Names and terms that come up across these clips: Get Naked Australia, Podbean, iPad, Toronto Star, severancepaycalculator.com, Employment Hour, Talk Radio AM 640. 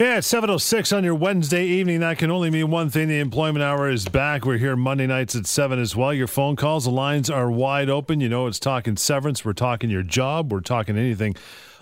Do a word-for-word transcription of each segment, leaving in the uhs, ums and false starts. Yeah, it's seven oh six on your Wednesday evening. That can only mean one thing. The Employment Hour is back. We're here Monday nights at seven as well. Your phone calls, the lines are wide open. You know, it's talking severance. We're talking your job. We're talking anything.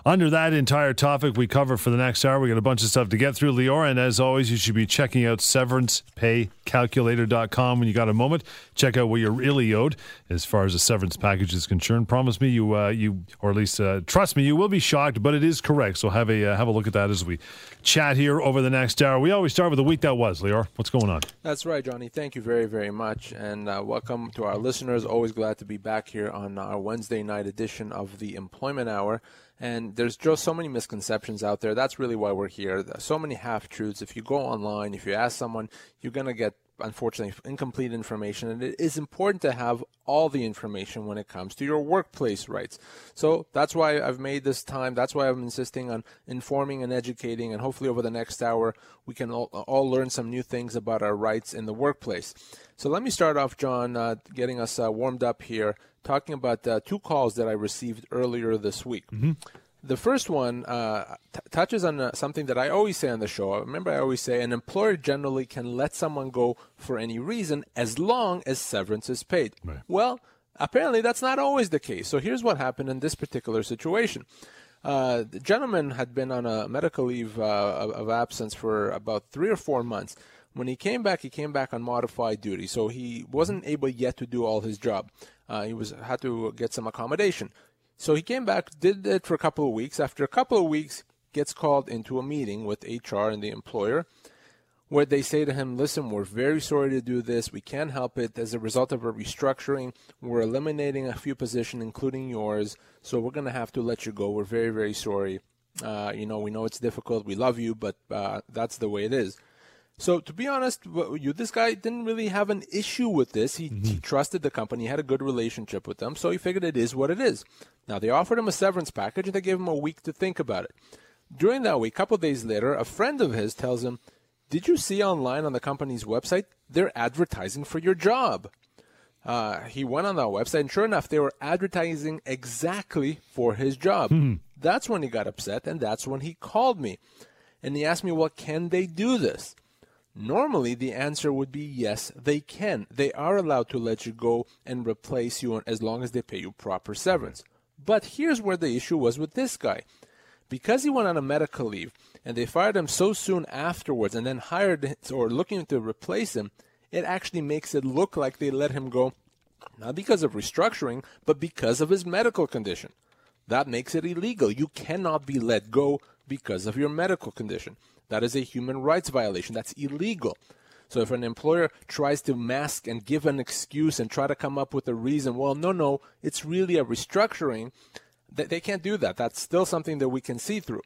Under that entire topic we cover for the next hour, we got a bunch of stuff to get through, Leora. And as always, you should be checking out severance pay calculator dot com when you got a moment. Check out what you're really owed as far as a severance package is concerned. Promise me you, uh, you, or at least uh, trust me, you will be shocked, but it is correct. So have a uh, have a look at that as we chat here over the next hour. We always start with the week that was, Leora. What's going on? That's right, Johnny. Thank you very, very much. And uh, welcome to our listeners. Always glad to be back here on our Wednesday night edition of the Employment Hour. And there's just so many misconceptions out there. That's really why we're here. So many half-truths. If you go online, if you ask someone, you're going to get, unfortunately, incomplete information. And it is important to have all the information when it comes to your workplace rights. So that's why I've made this time. That's why I'm insisting on informing and educating. And hopefully over the next hour, we can all, all learn some new things about our rights in the workplace. So let me start off, John, uh, getting us uh, warmed up here, talking about uh, two calls that I received earlier this week. Mm-hmm. The first one uh, t- touches on uh, something that I always say on the show. Remember, I always say an employer generally can let someone go for any reason as long as severance is paid. Right. Well, apparently that's not always the case. So here's what happened in this particular situation. Uh, the gentleman had been on a medical leave uh, of, of absence for about three or four months. When he came back, he came back on modified duty. So he wasn't able yet to do all his job. Uh, he was had to get some accommodation. So he came back, did it for a couple of weeks. After a couple of weeks, gets called into a meeting with H R and the employer where they say to him, listen, we're very sorry to do this. We can't help it. As a result of a restructuring, we're eliminating a few positions, including yours. So we're going to have to let you go. We're very, very sorry. Uh, you know, we know it's difficult. We love you, but uh, that's the way it is. So to be honest, you this guy didn't really have an issue with this. He, mm-hmm. he trusted the company, he had a good relationship with them, so he figured it is what it is. Now, they offered him a severance package, and they gave him a week to think about it. During that week, a couple of days later, a friend of his tells him, did you see online on the company's website, they're advertising for your job? Uh, he went on that website, and sure enough, they were advertising exactly for his job. Mm-hmm. That's when he got upset, and that's when he called me. And he asked me, well, can they do this? Normally, the answer would be yes, they can. They are allowed to let you go and replace you as long as they pay you proper severance. But here's where the issue was with this guy. Because he went on a medical leave and they fired him so soon afterwards and then hired or looking to replace him, it actually makes it look like they let him go, not because of restructuring, but because of his medical condition. That makes it illegal. You cannot be let go because of your medical condition. That is a human rights violation. That's illegal. So if an employer tries to mask and give an excuse and try to come up with a reason, well, no, no, it's really a restructuring, they can't do that. That's still something that we can see through.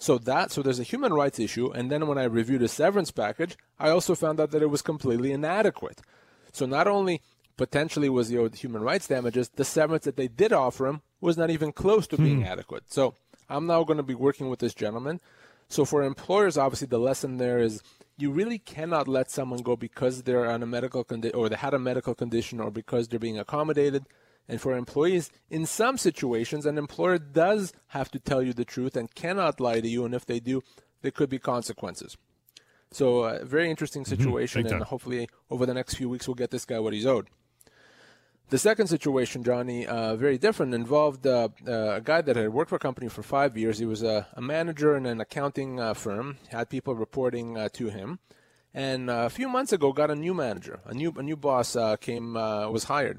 So that, so there's a human rights issue. And then when I reviewed a severance package, I also found out that it was completely inadequate. So not only potentially was the human rights damages, the severance that they did offer him was not even close to being hmm. adequate. So I'm now going to be working with this gentleman. So for employers, obviously, the lesson there is you really cannot let someone go because they're on a medical condi- or they had a medical condition or because they're being accommodated. And for employees, in some situations, an employer does have to tell you the truth and cannot lie to you. And if they do, there could be consequences. So a uh, very interesting situation. Mm-hmm. And time. Hopefully over the next few weeks, we'll get this guy what he's owed. The second situation, Johnny, uh, very different, involved uh, uh, a guy that had worked for a company for five years. He was a, a manager in an accounting uh, firm, had people reporting uh, to him, and uh, a few months ago got a new manager. A new a new boss uh, came uh, was hired,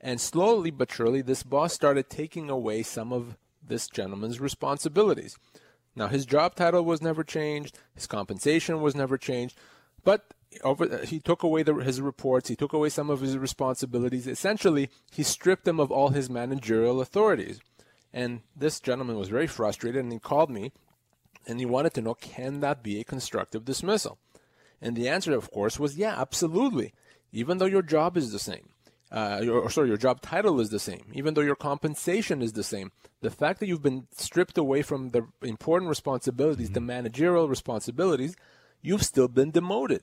and slowly but surely, this boss started taking away some of this gentleman's responsibilities. Now, his job title was never changed. His compensation was never changed, but Over, he took away the, his reports. He took away some of his responsibilities. Essentially, he stripped him of all his managerial authorities. And this gentleman was very frustrated, and he called me, and he wanted to know, can that be a constructive dismissal? And the answer, of course, was, yeah, absolutely. Even though your job is the same, uh, your, or sorry, your job title is the same, even though your compensation is the same, the fact that you've been stripped away from the important responsibilities, mm-hmm. the managerial responsibilities, you've still been demoted.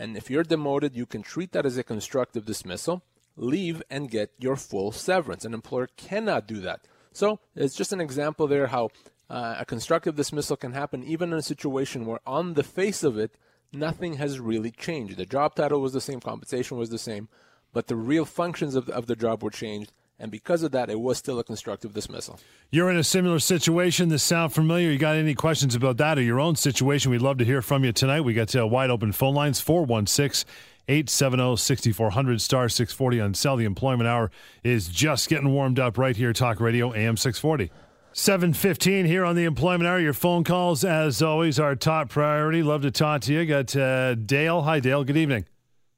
And if you're demoted, you can treat that as a constructive dismissal, leave, and get your full severance. An employer cannot do that. So it's just an example there how Uh, a constructive dismissal can happen even in a situation where, on the face of it, nothing has really changed. The job title was the same, compensation was the same, but the real functions of the, of the job were changed, and because of that, it was still a constructive dismissal. You're in a similar situation. This sounds familiar. You got any questions about that or your own situation? We'd love to hear from you tonight. We got uh, wide open phone lines, four one six, eight seven zero, six four zero zero, star six forty on Cell. The Employment Hour is just getting warmed up right here, Talk Radio A M six forty. seven fifteen here on the Employment Hour. Your phone calls, as always, our top priority. Love to talk to you. Got uh, Dale. Hi, Dale. Good evening.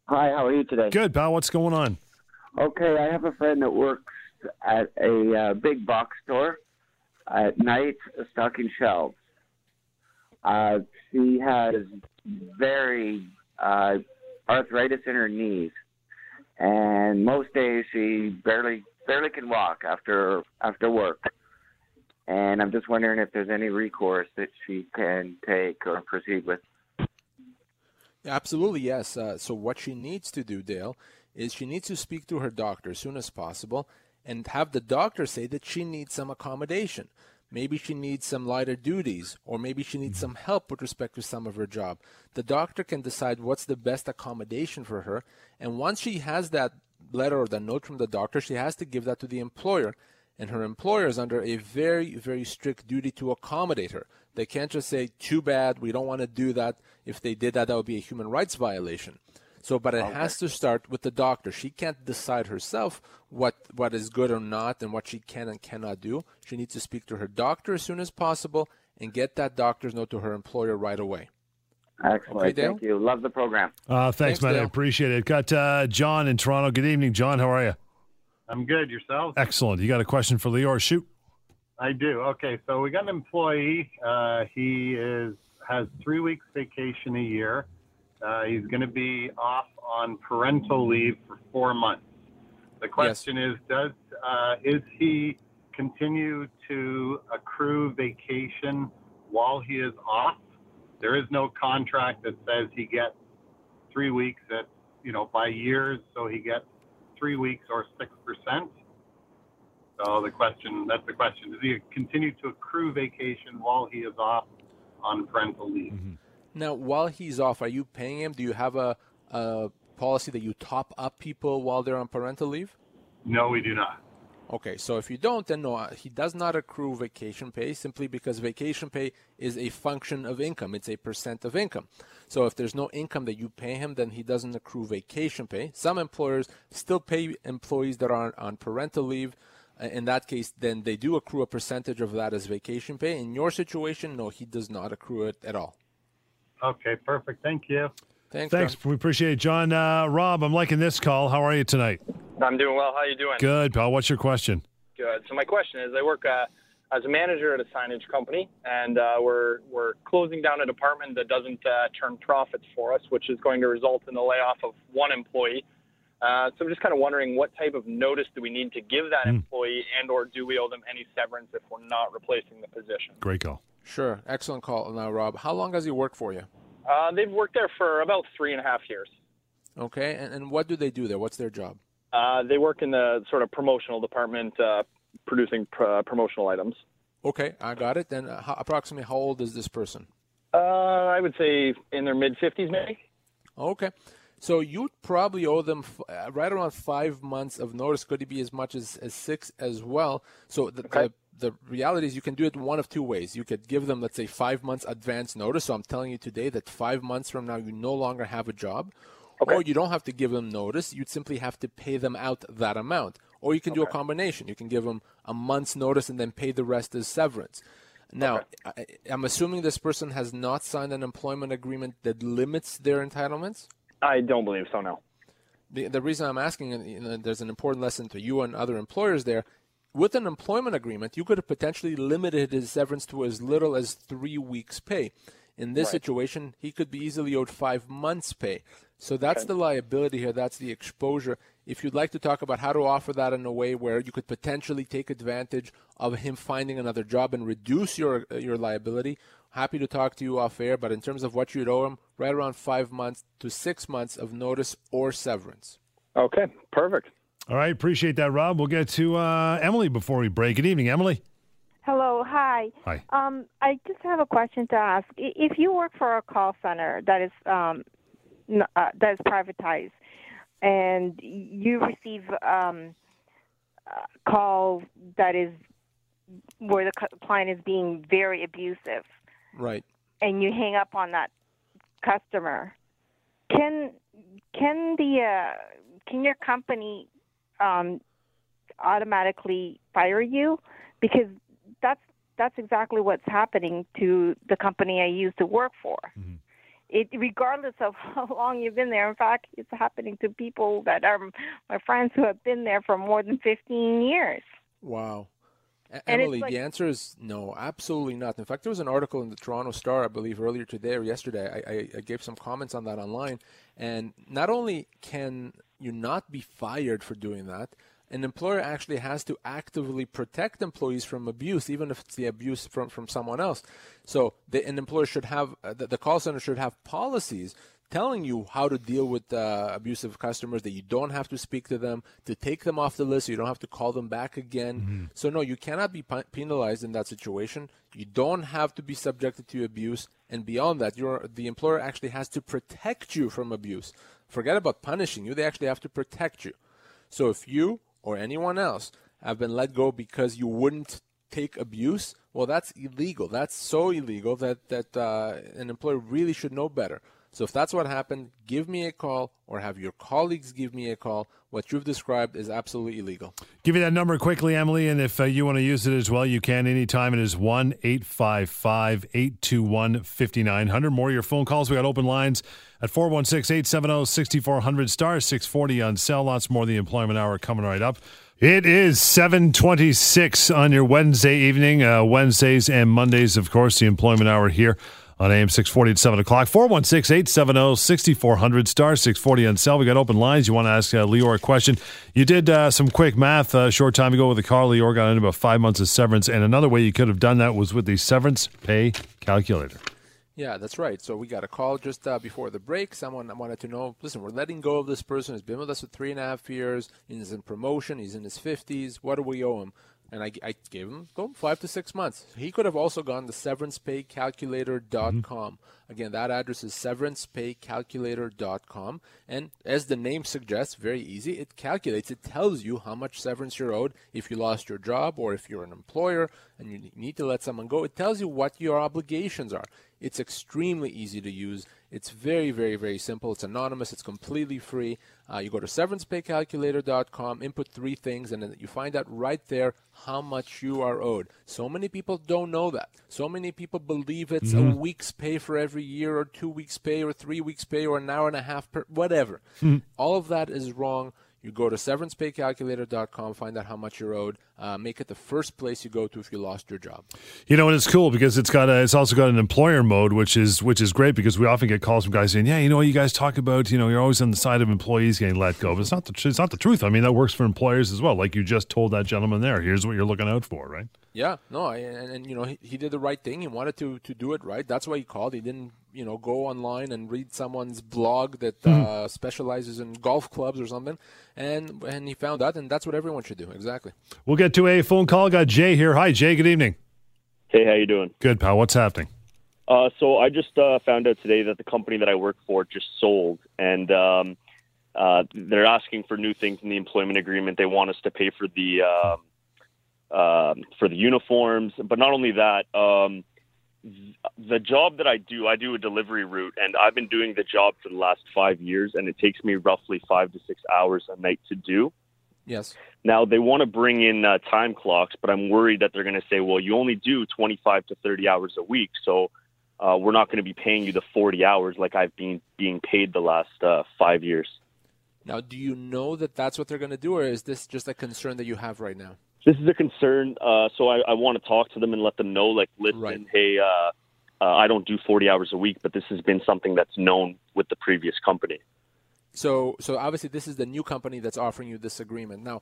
Hi, how are you today? Good, pal. What's going on? Okay, I have a friend that works at a uh, big box store at night, stocking shelves. Uh, she has very uh, arthritis in her knees, and most days she barely barely can walk after after work. And I'm just wondering if there's any recourse that she can take or proceed with. Absolutely, yes. Uh, so what she needs to do, Dale, is she needs to speak to her doctor as soon as possible and have the doctor say that she needs some accommodation. Maybe she needs some lighter duties, or maybe she needs some help with respect to some of her job. The doctor can decide what's the best accommodation for her. And once she has that letter or the note from the doctor, she has to give that to the employer. And her employer is under a very, very strict duty to accommodate her. They can't just say, too bad, we don't want to do that. If they did that, that would be a human rights violation. So, but it okay. has to start with the doctor. She can't decide herself what what is good or not and what she can and cannot do. She needs to speak to her doctor as soon as possible and get that doctor's note to her employer right away. Excellent. Okay, Dale? Thank you. Love the program. Uh, thanks, thanks, man. Dale. I appreciate it. Got uh, John in Toronto. Good evening, John. How are you? I'm good. Yourself? Excellent. You got a question for Lior? Shoot. I do. Okay. So we got an employee. Uh, he is has three weeks vacation a year. Uh, he's going to be off on parental leave for four months. The question yes. is, does uh, is he continue to accrue vacation while he is off? There is no contract that says he gets three weeks at, you know, by years, so he gets three weeks or six percent. So the question, that's the question. Does he continue to accrue vacation while he is off on parental leave? Mm-hmm. Now, while he's off, are you paying him? Do you have a, a policy that you top up people while they're on parental leave? No, we do not. Okay, so if you don't, then no, he does not accrue vacation pay simply because vacation pay is a function of income. It's a percent of income. So if there's no income that you pay him, then he doesn't accrue vacation pay. Some employers still pay employees that are on parental leave. In that case, then they do accrue a percentage of that as vacation pay. In your situation, no, he does not accrue it at all. Okay, perfect. Thank you. Thanks, Thanks. We appreciate it, John. Uh, Rob, I'm liking this call. How are you tonight? I'm doing well. How are you doing? Good, pal. What's your question? Good. So my question is, I work uh, as a manager at a signage company, and uh, we're we're closing down a department that doesn't uh, turn profits for us, which is going to result in the layoff of one employee. Uh, so I'm just kind of wondering what type of notice do we need to give that mm. employee, and or do we owe them any severance if we're not replacing the position? Great call. Sure. Excellent call. Now, Rob, how long has he worked for you? Uh, they've worked there for about three and a half years. Okay, and, and what do they do there? What's their job? Uh, they work in the sort of promotional department, uh, producing pr- promotional items. Okay, I got it. Then uh, how, approximately how old is this person? Uh, I would say in their mid-fifties maybe. Okay, so you'd probably owe them f- right around five months of notice. Could it be as much as, as six as well? So the, okay. the The reality is you can do it one of two ways. You could give them, let's say, five months advance notice. So I'm telling you today that five months from now you no longer have a job. Okay. Or you don't have to give them notice. You'd simply have to pay them out that amount. Or you can okay. do a combination. You can give them a month's notice and then pay the rest as severance. Now, okay. I, I'm assuming this person has not signed an employment agreement that limits their entitlements? I don't believe so, no. The, the reason I'm asking, and you know, there's an important lesson to you and other employers there. With an employment agreement, you could have potentially limited his severance to as little as three weeks' pay. In this right. situation, he could be easily owed five months' pay. So that's okay. the liability here. That's the exposure. If you'd like to talk about how to offer that in a way where you could potentially take advantage of him finding another job and reduce your your liability, happy to talk to you off air. But in terms of what you'd owe him, right around five months to six months of notice or severance. Okay, perfect. All right, appreciate that, Rob. We'll get to uh, Emily before we break. Good evening, Emily. Hello, hi. Hi. Hi. Um, I just have a question to ask. If you work for a call center that is um, uh, that is privatized, and you receive um, a call that is where the client is being very abusive, right? And you hang up on that customer. Can can the uh, can your company um, automatically fire you? Because that's that's exactly what's happening to the company I used to work for. Mm-hmm. It regardless of how long you've been there. In fact, it's happening to people that are my friends who have been there for more than fifteen years. Wow. And Emily, like, the answer is no, absolutely not. In fact, there was an article in the Toronto Star, I believe, earlier today or yesterday. I, I, I gave some comments on that online. And not only can you not be fired for doing that, an employer actually has to actively protect employees from abuse, even if it's the abuse from, from someone else. So the, an employer should have, uh, the, the call center should have policies telling you how to deal with uh, abusive customers, that you don't have to speak to them, to take them off the list, so you don't have to call them back again. Mm-hmm. So no, you cannot be p- penalized in that situation. You don't have to be subjected to abuse. And beyond that, you're, the employer actually has to protect you from abuse. Forget about punishing you. They actually have to protect you. So if you or anyone else have been let go because you wouldn't take abuse, well, that's illegal. That's so illegal that, that uh, an employer really should know better. So if that's what happened, give me a call or have your colleagues give me a call. What you've described is absolutely illegal. Give me that number quickly, Emily, and if uh, you want to use it as well, you can anytime. It is one eight five five, eight two one, five nine zero zero. More of your phone calls. We got open lines at four one six, eight seven zero, six four zero zero, star six forty on cell. Lots more of the Employment Hour coming right up. It is seven twenty-six on your Wednesday evening. Uh, Wednesdays and Mondays, of course, the Employment Hour here on A M six forty at seven o'clock, four one six, eight seven zero, six four zero zero, star six forty on cell. We got open lines. You want to ask uh, Lior a question. You did uh, some quick math uh, a short time ago with a car. Lior got in about five months of severance, and another way you could have done that was with the severance pay calculator. Yeah, that's right. So we got a call just uh, before the break. Someone wanted to know, listen, we're letting go of this person. He's been with us for three and a half years. He's in promotion. He's in his fifties. What do we owe him? And I, I gave him five to six months. He could have also gone to severance pay calculator dot com. Mm-hmm. Again, that address is severance pay calculator dot com. And as the name suggests, very easy. It calculates. It tells you how much severance you're owed if you lost your job or if you're an employer and you need to let someone go. It tells you what your obligations are. It's extremely easy to use. It's very, very, very simple. It's anonymous. It's completely free. Uh, you go to severance pay calculator dot com, input three things, and then you find out right there how much you are owed. So many people don't know that. So many people believe it's mm-hmm. a week's pay for every year or two weeks' pay or three weeks' pay or an hour and a half, per, whatever. Mm-hmm. All of that is wrong. You go to severance pay calculator dot com, find out how much you're owed. Uh, make it the first place you go to if you lost your job. You know, and it's cool because it's got a, it's also got an employer mode, which is which is great because we often get calls from guys saying, "Yeah, you know, you guys talk about, you know, you're always on the side of employees getting let go, but it's not the tr- it's not the truth. I mean, that works for employers as well. Like you just told that gentleman there, here's what you're looking out for, right? Yeah, no, and, and you know, he, he did the right thing. He wanted to to do it right. That's why he called. He didn't, you know, go online and read someone's blog that mm. uh, specializes in golf clubs or something, and and he found out, and that's what everyone should do. Exactly. We'll get to a phone call. Got Jay here. Hi, Jay. Good evening. Hey, how you doing? Good, pal. What's happening? Uh, so I just uh, found out today that the company that I work for just sold, and um, uh, they're asking for new things in the employment agreement. They want us to pay for the uh, uh, for the uniforms, but not only that. Um, The job that I do, I do a delivery route, and I've been doing the job for the last five years, and it takes me roughly five to six hours a night to do. Yes. Now, they want to bring in uh, time clocks, but I'm worried that they're going to say, well, you only do twenty-five to thirty hours a week, so uh, we're not going to be paying you the forty hours like I've been being paid the last uh, five years. Now, do you know that that's what they're going to do, or is this just a concern that you have right now? This is a concern, uh, so I, I want to talk to them and let them know, like, listen, right. hey, uh, uh, I don't do forty hours a week, but this has been something that's known with the previous company. So so obviously this is the new company that's offering you this agreement. Now,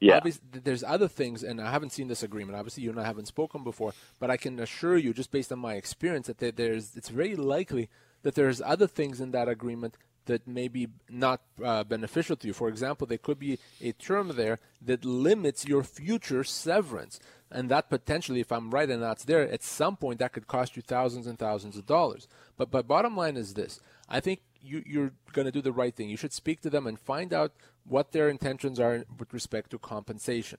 yeah. there's other things, and I haven't seen this agreement. Obviously, you and I haven't spoken before, but I can assure you, just based on my experience, that there's it's very likely that there's other things in that agreement that may be not uh, beneficial to you. For example, there could be a term there that limits your future severance. And that potentially, if I'm right and that's there, at some point that could cost you thousands and thousands of dollars. But but bottom line is this. I think you, you're going to do the right thing. You should speak to them and find out what their intentions are with respect to compensation.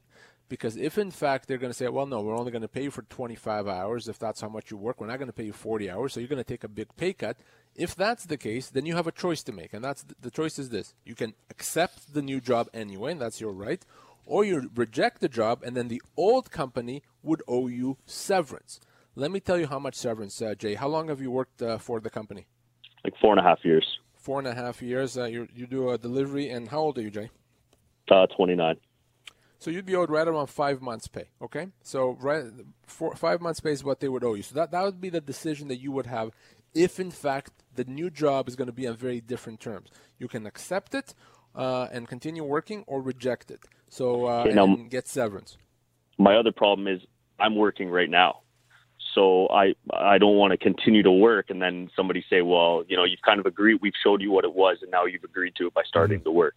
Because if, in fact, they're going to say, well, no, we're only going to pay you for twenty-five hours. If that's how much you work, we're not going to pay you forty hours. So you're going to take a big pay cut. If that's the case, then you have a choice to make. And that's the choice is this. You can accept the new job anyway, and that's your right. Or you reject the job, and then the old company would owe you severance. Let me tell you how much severance, uh, Jay. How long have you worked uh, for the company? Like four and a half years. Four and a half years. Uh, you you do a delivery, and how old are you, Jay? Uh, twenty-nine. So you'd be owed right around five months' pay, okay? So right, four, five months' pay is what they would owe you. So that, that would be the decision that you would have if, in fact, the new job is going to be on very different terms. You can accept it uh, and continue working or reject it. So uh, okay, now, and get severance. My other problem is I'm working right now. So I I don't want to continue to work and then somebody say, well, you know, you've kind of agreed. We've showed you what it was, and now you've agreed to it by starting to work.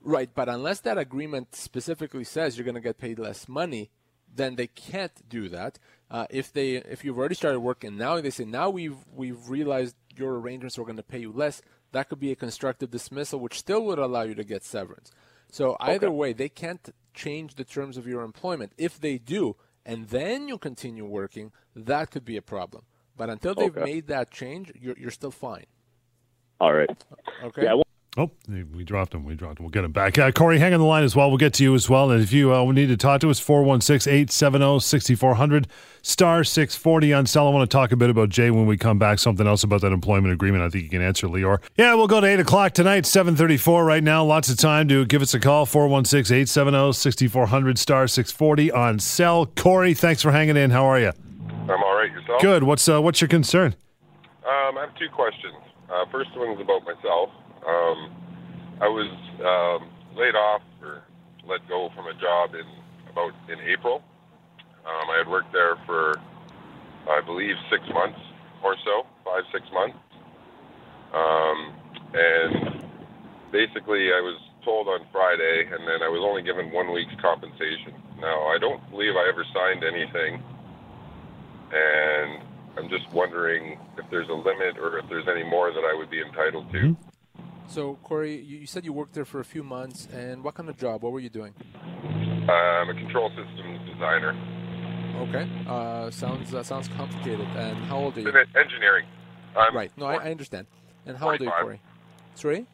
Right, but unless that agreement specifically says you're going to get paid less money, then they can't do that. Uh, if they, if you've already started work and now they say, now we've we've realized your arrangements, we're going to pay you less, that could be a constructive dismissal, which still would allow you to get severance. So either okay. way, they can't change the terms of your employment. If they do, and then you continue working, that could be a problem. But until they've okay. made that change, you're you're still fine. All right. Okay. Yeah, well- Oh, we dropped him. We dropped him. We'll get him back. Uh, Corey, hang on the line as well. We'll get to you as well. And if you uh, need to talk to us, four one six, eight seven zero, six four zero zero, star six forty on cell. I want to talk a bit about Jay when we come back. Something else about that employment agreement I think you can answer, Lior. Yeah, we'll go to eight o'clock tonight, seven thirty-four right now. Lots of time to give us a call, four one six, eight seven zero, six four zero zero, star six forty on cell. Corey, thanks for hanging in. How are you? I'm all right. Yourself? Good. What's uh, what's your concern? Um, I have two questions. Uh, first one is about myself. Um, I was um, laid off or let go from a job in about in April. Um, I had worked there for, I believe, six months or so, five, six months. Um, and basically I was told on Friday, and then I was only given one week's compensation. Now, I don't believe I ever signed anything, and I'm just wondering if there's a limit or if there's any more that I would be entitled to. Mm-hmm. So, Corey, you said you worked there for a few months, and what kind of job? What were you doing? Uh, I'm a control systems designer. Okay. Uh, sounds uh, sounds complicated. And how old are you? Engineering. I'm right. No, I, I understand. And how forty-five. Old are you, Corey? Sorry?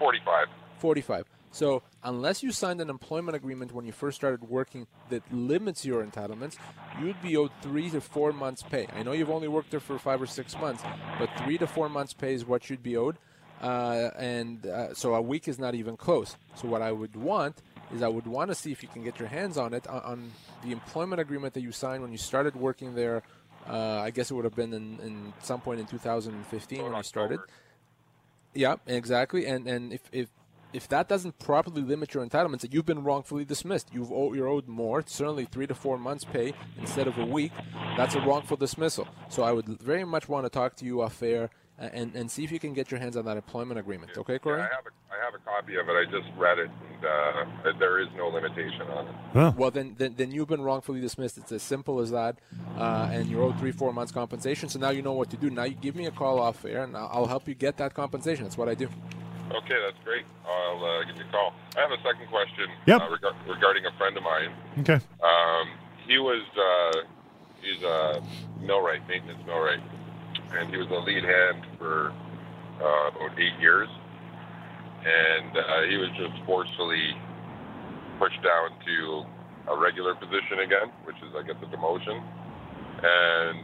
forty-five. forty-five. So, unless you signed an employment agreement when you first started working that limits your entitlements, you'd be owed three to four months' pay. I know you've only worked there for five or six months, but three to four months' pay is what you'd be owed. Uh, and uh, so a week is not even close. So what I would want is I would want to see if you can get your hands on it, on, on the employment agreement that you signed when you started working there. Uh, I guess it would have been in, in some point in two thousand fifteen oh, when you started. Yeah, exactly. And and if, if if that doesn't properly limit your entitlements, you've been wrongfully dismissed. You've owe, you're owed more, certainly three to four months' pay instead of a week. That's a wrongful dismissal. So I would very much want to talk to you off air And and see if you can get your hands on that employment agreement. Okay, Corey? Yeah, I have a, I have a copy of it. I just read it, and uh, there is no limitation on it. Huh. Well, then, then then you've been wrongfully dismissed. It's as simple as that, uh, and you're owed three, four months compensation. So now you know what to do. Now you give me a call off air, and I'll help you get that compensation. That's what I do. Okay, that's great. I'll uh, give you a call. I have a second question yep. uh, reg- regarding a friend of mine. Okay. Um, he was uh, he's a millwright, maintenance millwright. And he was a lead hand for uh, about eight years. And uh, he was just forcefully pushed down to a regular position again, which is, I guess, a demotion. And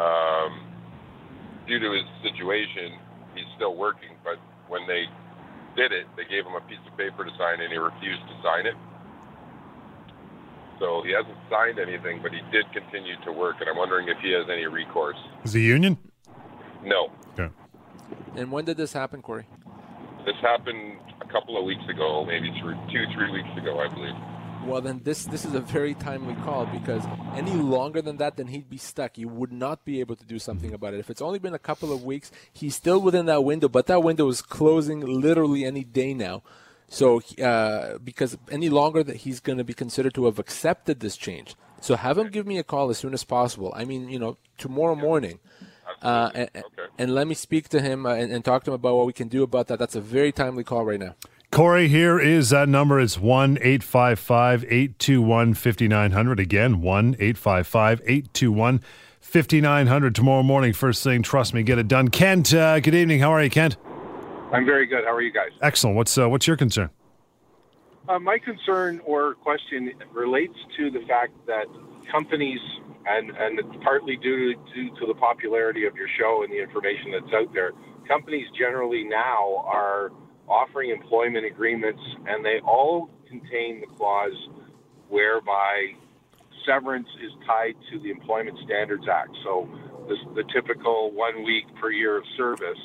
um, due to his situation, he's still working. But when they did it, they gave him a piece of paper to sign, and he refused to sign it. So he hasn't signed anything, but he did continue to work, and I'm wondering if he has any recourse. Is he union? No. Okay. And when did this happen, Corey? This happened a couple of weeks ago, maybe three, two, three weeks ago, I believe. Well, then this this is a very timely call because any longer than that, then he'd be stuck. He would not be able to do something about it. If it's only been a couple of weeks, he's still within that window, but that window is closing literally any day now. So uh, because any longer that he's going to be considered to have accepted this change. So have him give me a call as soon as possible. I mean, you know, tomorrow morning. Uh, and, okay. and let me speak to him and, and talk to him about what we can do about that. That's a very timely call right now. Corey, here is that number. It's one eight five five, eight two one, five nine zero zero. Again, one eight five five, eight two one, five nine zero zero. Tomorrow morning, first thing, trust me, get it done. Kent, uh, good evening. How are you, Kent? I'm very good. How are you guys? Excellent. What's uh, what's your concern? Uh, my concern or question relates to the fact that companies, and, and it's partly due to, due to the popularity of your show and the information that's out there, companies generally now are offering employment agreements, and they all contain the clause whereby severance is tied to the Employment Standards Act. So this, the typical one week per year of service,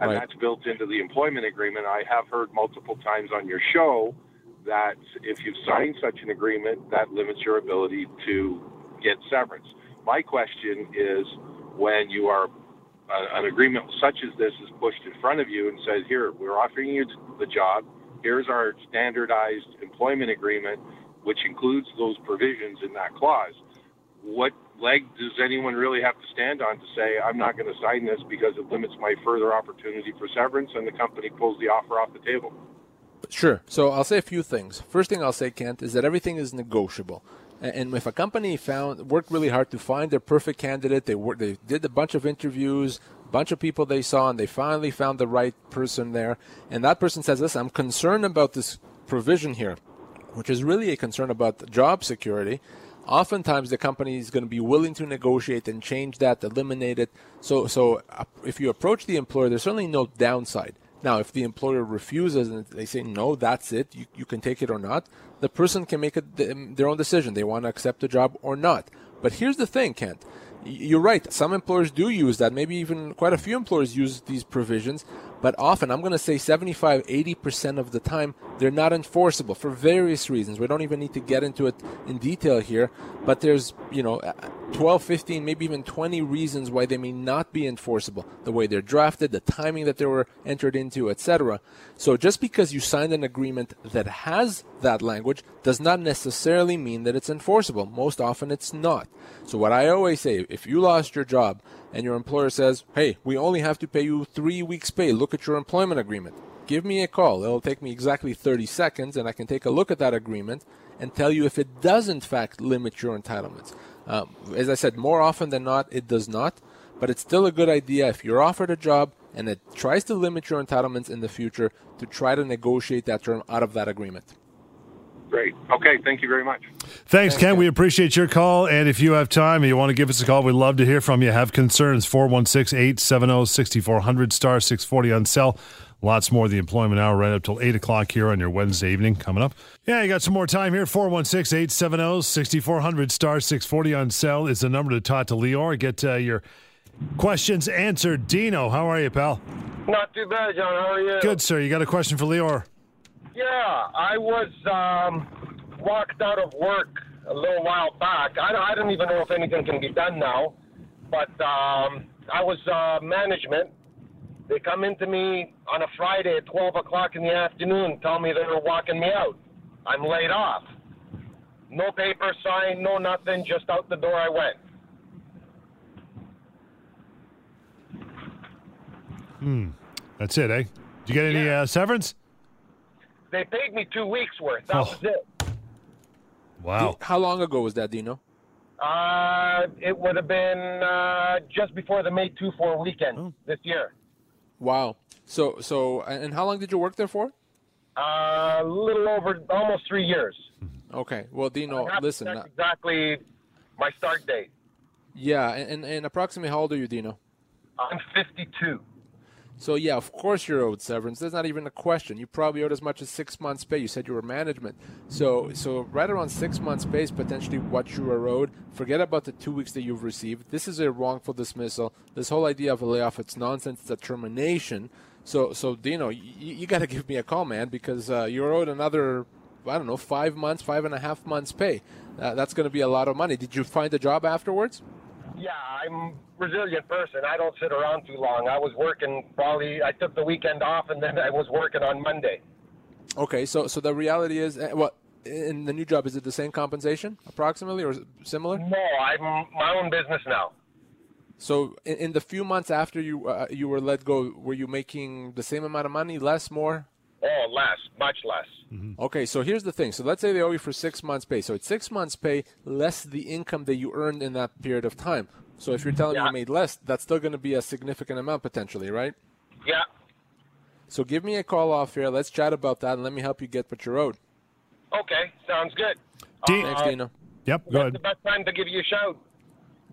and right. that's built into the employment agreement. I have heard multiple times on your show that if you sign such an agreement, that limits your ability to get severance. My question is, when you are uh, an agreement such as this is pushed in front of you and says, here, we're offering you the job, here's our standardized employment agreement, which includes those provisions in that clause, what leg does anyone really have to stand on to say, I'm not going to sign this because it limits my further opportunity for severance, and the company pulls the offer off the table? Sure. So I'll say a few things. First thing I'll say, Kent, is that everything is negotiable. And if a company found worked really hard to find their perfect candidate, they worked, they did a bunch of interviews, a bunch of people they saw, and they finally found the right person there. And that person says, listen, I'm concerned about this provision here, which is really a concern about job security. Oftentimes, the company is going to be willing to negotiate and change that, eliminate it. So, so if you approach the employer, there's certainly no downside. Now, if the employer refuses and they say, no, that's it, you, you can take it or not, the person can make it th- their own decision. They want to accept the job or not. But here's the thing, Kent. You're right. Some employers do use that. Maybe even quite a few employers use these provisions. But often, I'm going to say seventy-five, eighty percent of the time, they're not enforceable for various reasons. We don't even need to get into it in detail here. But there's, you know, twelve, fifteen, maybe even twenty reasons why they may not be enforceable. The way they're drafted, the timing that they were entered into, et cetera. So just because you signed an agreement that has that language does not necessarily mean that it's enforceable. Most often, it's not. So what I always say, if you lost your job and your employer says, hey, we only have to pay you three weeks' pay, look at your employment agreement, give me a call. It'll take me exactly thirty seconds, and I can take a look at that agreement and tell you if it does, in fact, limit your entitlements. Um, as I said, more often than not, it does not, but it's still a good idea if you're offered a job and it tries to limit your entitlements in the future to try to negotiate that term out of that agreement. Great. Okay, thank you very much. Thanks, Thanks Ken. Ken. We appreciate your call, and if you have time and you want to give us a call, we'd love to hear from you. Have concerns, four one six, eight seven zero, six four zero zero, star six forty on cell. Lots more of the Employment Hour right up till eight o'clock here on your Wednesday evening coming up. Yeah, you got some more time here, four one six, eight seven zero, six four zero zero, star six forty on cell is the number to talk to Lior. Get uh, your questions answered. Dino, how are you, pal? Not too bad, John. How are you? Good, sir. You got a question for Lior? Yeah, I was um, walked out of work a little while back. I, I don't even know if anything can be done now, but um, I was uh, management. They come into me on a Friday at twelve o'clock in the afternoon, tell me they were walking me out. I'm laid off. No paper signed, no nothing, just out the door I went. Hmm, that's it, eh? Did you get any yeah. uh, severance? They paid me two weeks' worth. That oh. was it. Wow. How long ago was that, Dino? Uh, it would have been uh, just before the May two four weekend oh. this year. Wow. So, so, and how long did you work there for? Uh, a little over, almost three years. Okay. Well, Dino, listen. That's exactly my start date. Yeah, and, and approximately how old are you, Dino? I'm fifty-two. So, yeah, of course you're owed severance. That's not even a question. You probably owed as much as six months' pay. You said you were management. So, so right around six months' pay is potentially what you were owed. Forget about the two weeks that you've received. This is a wrongful dismissal. This whole idea of a layoff, it's nonsense. It's a termination. So, so Dino, you, you got to give me a call, man, because uh, you're owed another, I don't know, five months, five and a half months' pay. Uh, that's going to be a lot of money. Did you find a job afterwards? Yeah, I'm a resilient person. I don't sit around too long. I was working probably, I took the weekend off, and then I was working on Monday. Okay, so so the reality is, what in the new job, is it the same compensation approximately or similar? No, I'm my own business now. So in, in the few months after you uh, you were let go, were you making the same amount of money, less, more? Oh, less, much less. Mm-hmm. Okay, so here's the thing. So let's say they owe you for six months' pay. So it's six months' pay less the income that you earned in that period of time. So if you're telling yeah. me you made less, that's still going to be a significant amount potentially, right? Yeah. So give me a call off here. Let's chat about that, and let me help you get what you're owed. Okay, sounds good. D- uh, Thanks, Dino. Yep, go ahead. That's the best time to give you a shout.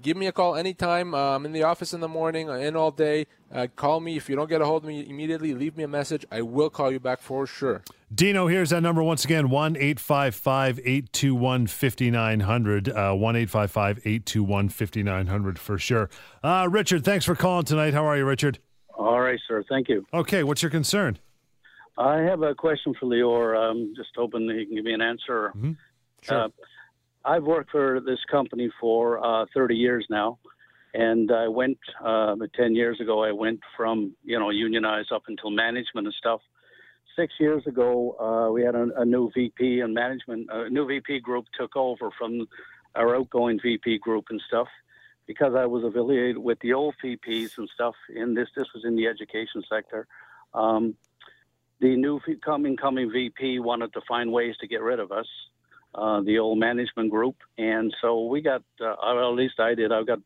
Give me a call anytime. Uh, I'm in the office in the morning. I'm in all day. Uh, call me. If you don't get a hold of me immediately, leave me a message. I will call you back for sure. Dino, here's that number once again, one eight five five, eight two one, five nine zero zero, one eight five five, eight two one, five nine zero zero for sure. Uh, Richard, thanks for calling tonight. How are you, Richard? All right, sir. Thank you. Okay, what's your concern? I have a question for Lior. I'm just hoping that he can give me an answer. Mm-hmm. Sure. Uh, I've worked for this company for uh, thirty years now, and I went uh, ten years ago. I went from you know unionized up until management and stuff. Six years ago, uh, we had a, a new V P and management. A new V P group took over from our outgoing V P group and stuff, because I was affiliated with the old V Ps and stuff. In this, this was in the education sector. Um, the new incoming V P wanted to find ways to get rid of us. Uh, the old management group, and so we got, uh, well, at least I did, I got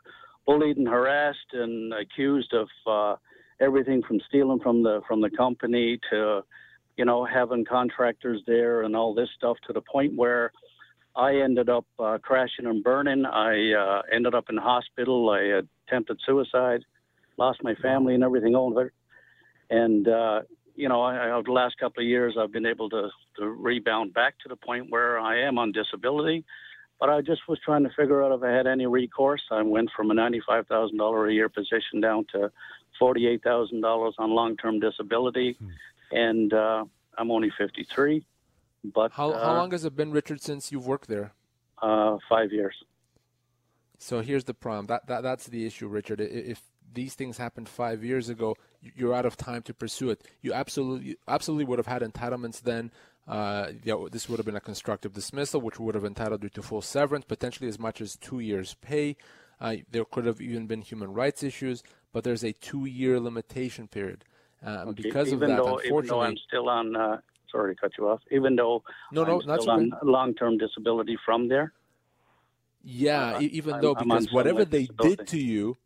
bullied and harassed and accused of uh, everything from stealing from the from the company to, you know, having contractors there and all this stuff, to the point where I ended up uh, crashing and burning. I uh, ended up in hospital. I attempted suicide, lost my family and everything over. And, uh, you know, I, I, the last couple of years, I've been able to, to rebound back to the point where I am on disability. But I just was trying to figure out if I had any recourse. I went from a ninety-five thousand dollars a year position down to forty-eight thousand dollars on long-term disability. Hmm. And uh, I'm only fifty-three. But how, uh, how long has it been, Richard, since you've worked there? Uh, five years. So here's the problem. That, that That's the issue, Richard. If these things happened five years ago, you're out of time to pursue it. You absolutely absolutely would have had entitlements then. Uh, you know, this would have been a constructive dismissal, which would have entitled you to full severance, potentially as much as two years' pay. Uh, there could have even been human rights issues, but there's a two-year limitation period. Um, okay. Because even of that, though, unfortunately... Even though I'm still on... Uh, sorry to cut you off. Even though no, no, I'm still that's on okay. long-term disability from there? Yeah, uh, even I'm, though, because whatever they disability. did to you...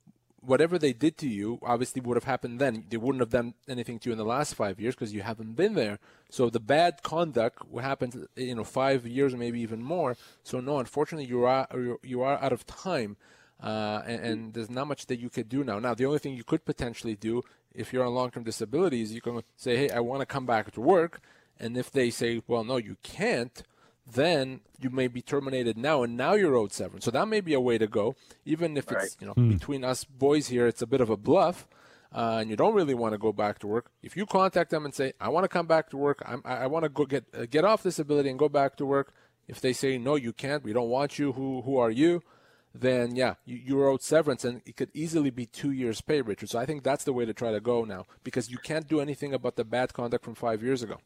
Whatever they did to you obviously would have happened then. They wouldn't have done anything to you in the last five years because you haven't been there. So the bad conduct happened, you know, five years or maybe even more. So no, unfortunately, you are you are out of time, uh, and, and there's not much that you could do now. Now, the only thing you could potentially do if you're on long-term disability is you can say, hey, I want to come back to work, and if they say, well, no, you can't, then you may be terminated now, and now you're owed severance. So that may be a way to go, even if right. it's, you know, mm. between us boys here, it's a bit of a bluff, uh, and you don't really want to go back to work. If you contact them and say, I want to come back to work, I'm, I, I want to go get uh, get off disability and go back to work, if they say, no, you can't, we don't want you, who who are you, then, yeah, you, you're owed severance, and it could easily be two years' pay, Richard. So I think that's the way to try to go now, because you can't do anything about the bad conduct from five years ago.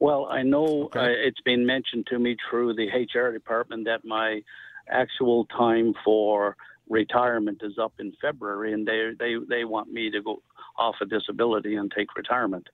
Well, I know okay. uh, it's been mentioned to me through the H R department that my actual time for retirement is up in February, and they they, they want me to go off a disability and take retirement.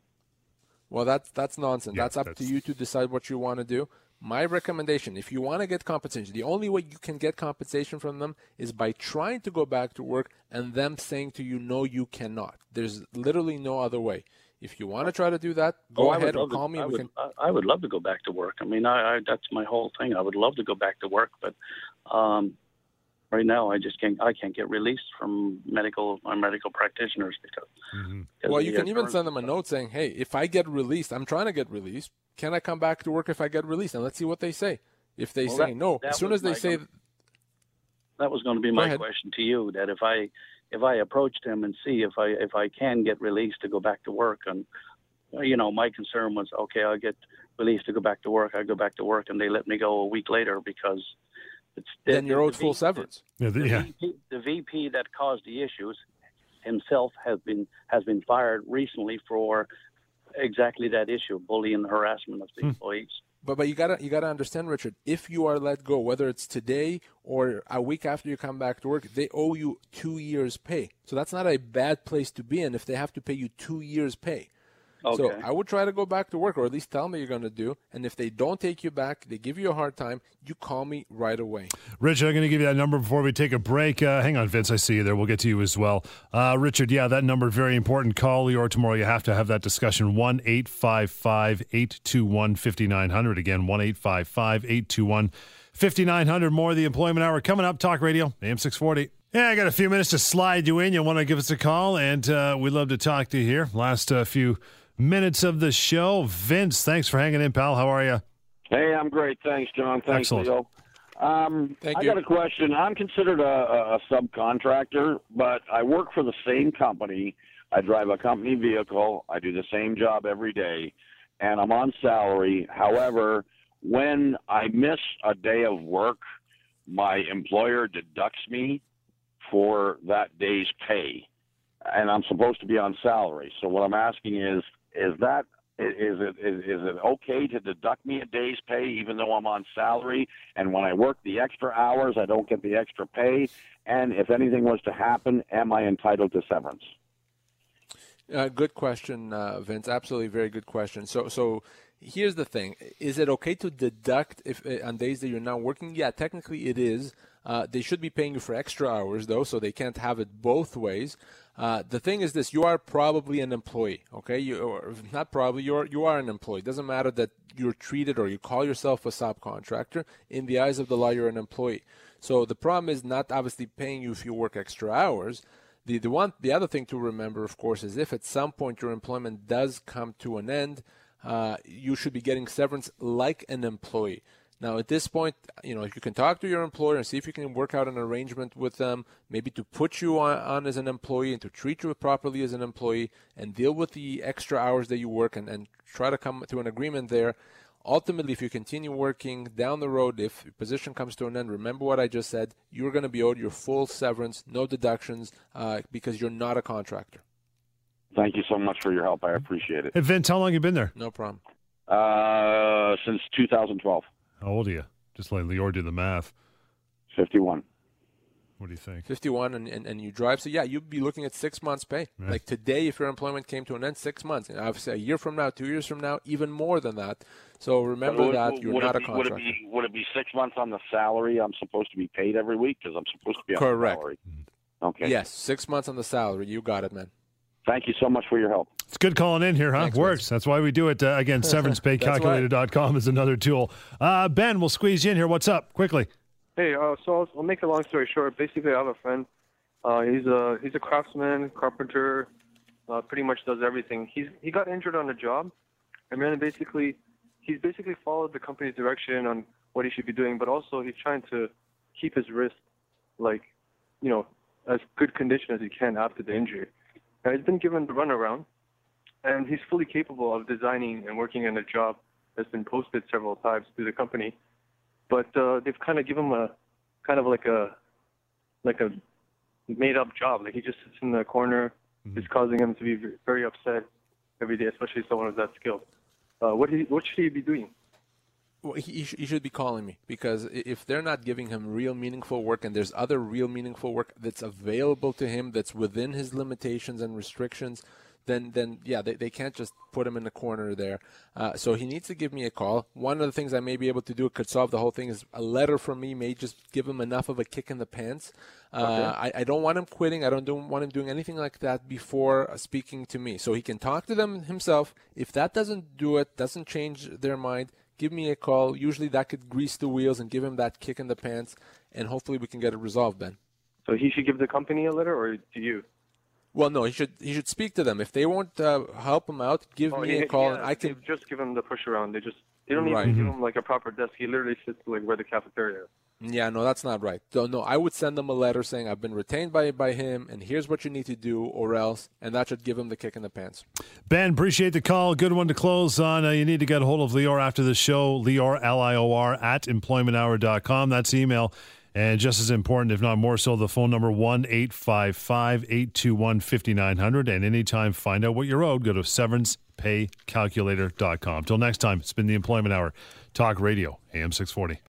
Well, that's, that's nonsense. Yeah, that's up that's... to you to decide what you want to do. My recommendation, if you want to get compensation, the only way you can get compensation from them is by trying to go back to work and them saying to you, no, you cannot. There's literally no other way. If you want to try to do that, go oh, ahead and call to, me. I, and we would, can... I would love to go back to work. I mean, I, I, that's my whole thing. I would love to go back to work, but um, right now I just can't. I can't get released from medical my medical practitioners because. Mm-hmm. because well, you can even send them a note saying, "Hey, if I get released, I'm trying to get released. Can I come back to work if I get released?" And let's see what they say. If they well, say that, no, that as soon as they say, com- that was going to be my question to you. That if I. If I approach them and see if I if I can get released to go back to work, and you know my concern was okay, I'll get released to go back to work. I go back to work, and they let me go a week later because it's then you're owed full severance. Yeah, the, yeah. V P, the V P that caused the issues himself has been has been fired recently for exactly that issue, bullying and harassment of the hmm. employees. But but you gotta you gotta understand, Richard, if you are let go, whether it's today or a week after you come back to work, they owe you two years' pay. So that's not a bad place to be in if they have to pay you two years' pay. Okay. So I would try to go back to work, or at least tell me you're going to do. And if they don't take you back, they give you a hard time, you call me right away. Richard, I'm going to give you that number before we take a break. Uh, hang on, Vince, I see you there. We'll get to you as well. Uh, Richard, yeah, that number, very important. Call Lior tomorrow. You have to have that discussion. one eight five five, eight two one, five nine zero zero. Again, one eight five five, eight two one, five nine zero zero. More of the Employment Hour coming up. Talk Radio, A M six forty. Yeah, I got a few minutes to slide you in. You want to give us a call, and uh, we'd love to talk to you here. Last uh, few minutes of the show. Vince, thanks for hanging in, pal. How are you? Hey, I'm great. Thanks, John. Thanks, Excellent. Leo. Um, Thank I you. got a question. I'm considered a, a subcontractor, but I work for the same company. I drive a company vehicle. I do the same job every day, and I'm on salary. However, when I miss a day of work, my employer deducts me for that day's pay, and I'm supposed to be on salary. So what I'm asking is, is that is it is, is it okay to deduct me a day's pay even though I'm on salary? And when I work the extra hours, I don't get the extra pay. And if anything was to happen, am I entitled to severance? Uh, good question, uh, Vince. Absolutely, very good question. So so. Here's the thing. Is it okay to deduct if uh, on days that you're not working? Yeah, technically it is. Uh, they should be paying you for extra hours, though, so they can't have it both ways. Uh, the thing is this. You are probably an employee, okay? You or not probably. You are, you are an employee. It doesn't matter that you're treated or you call yourself a subcontractor. In the eyes of the law, you're an employee. So the problem is not obviously paying you if you work extra hours. The, the, one, the other thing to remember, of course, is if at some point your employment does come to an end, Uh, you should be getting severance like an employee. Now, at this point, you know, if you can talk to your employer and see if you can work out an arrangement with them, maybe to put you on, on as an employee and to treat you properly as an employee and deal with the extra hours that you work and, and try to come to an agreement there. Ultimately, if you continue working down the road, if your position comes to an end, remember what I just said, you're going to be owed your full severance, no deductions, uh, because you're not a contractor. Thank you so much for your help. I appreciate it. Hey, Vince, how long have you been there? No problem. Uh, since two thousand twelve. How old are you? Just let Lior do the math. fifty-one. What do you think? fifty-one, and, and, and you drive. So, yeah, you'd be looking at six months' pay. Right. Like today, if your employment came to an end, six months. And obviously, a year from now, two years from now, even more than that. So, remember would, that you're not be, a contractor. Would it, be, would it be six months on the salary I'm supposed to be paid every week? Because I'm supposed to be on Correct. salary. Okay. Yes, six months on the salary. You got it, man. Thank you so much for your help. It's good calling in here, huh? Thanks, Works. That's why we do it. Uh, again, severance pay calculator dot com is another tool. Uh, Ben, we'll squeeze you in here. What's up? Quickly. Hey, uh, so I'll, I'll make a long story short. Basically, I have a friend. Uh, he's a he's a craftsman, carpenter, uh, pretty much does everything. He's He got injured on a job, and then basically he's basically followed the company's direction on what he should be doing, but also he's trying to keep his wrist, like, you know, as good condition as he can after the injury. Now, he's been given the runaround, and he's fully capable of designing and working in a job that's been posted several times through the company. But uh, they've kind of given him a kind of like a like a made-up job. Like he just sits in the corner. Mm-hmm. It's causing him to be very upset every day, especially someone with that skill. Uh, what he, what should he be doing? Well, he, he should be calling me, because if they're not giving him real meaningful work, and there's other real meaningful work that's available to him that's within his limitations and restrictions, then, then yeah, they, they can't just put him in the corner there. Uh, so he needs to give me a call. One of the things I may be able to do, could solve the whole thing, is a letter from me may just give him enough of a kick in the pants. Uh, okay. I, I don't want him quitting. I don't, don't want him doing anything like that before speaking to me. So he can talk to them himself. If that doesn't do it, doesn't change their mind, give me a call. Usually that could grease the wheels and give him that kick in the pants, and hopefully we can get it resolved, Ben. So he should give the company a letter, or to you? Well, no, he should he should speak to them. If they won't uh, help him out, give oh, me yeah, a call, yeah, and I can just give him the push around. They just they don't right. even give him like a proper desk. He literally sits like where the cafeteria is. Yeah, no, that's not right. So, no, I would send them a letter saying I've been retained by by him, and here's what you need to do, or else, and that should give him the kick in the pants. Ben, appreciate the call. Good one to close on. Uh, you need to get a hold of Lior after the show, Lior, L I O R, at employment hour dot com. That's email. And just as important, if not more so, the phone number, one eight five five, eight two one, five nine zero zero. And anytime, find out what you're owed. Go to severance pay calculator dot com. severance pay calculator dot com. Till next time, it's been the Employment Hour. Talk Radio, A M six forty.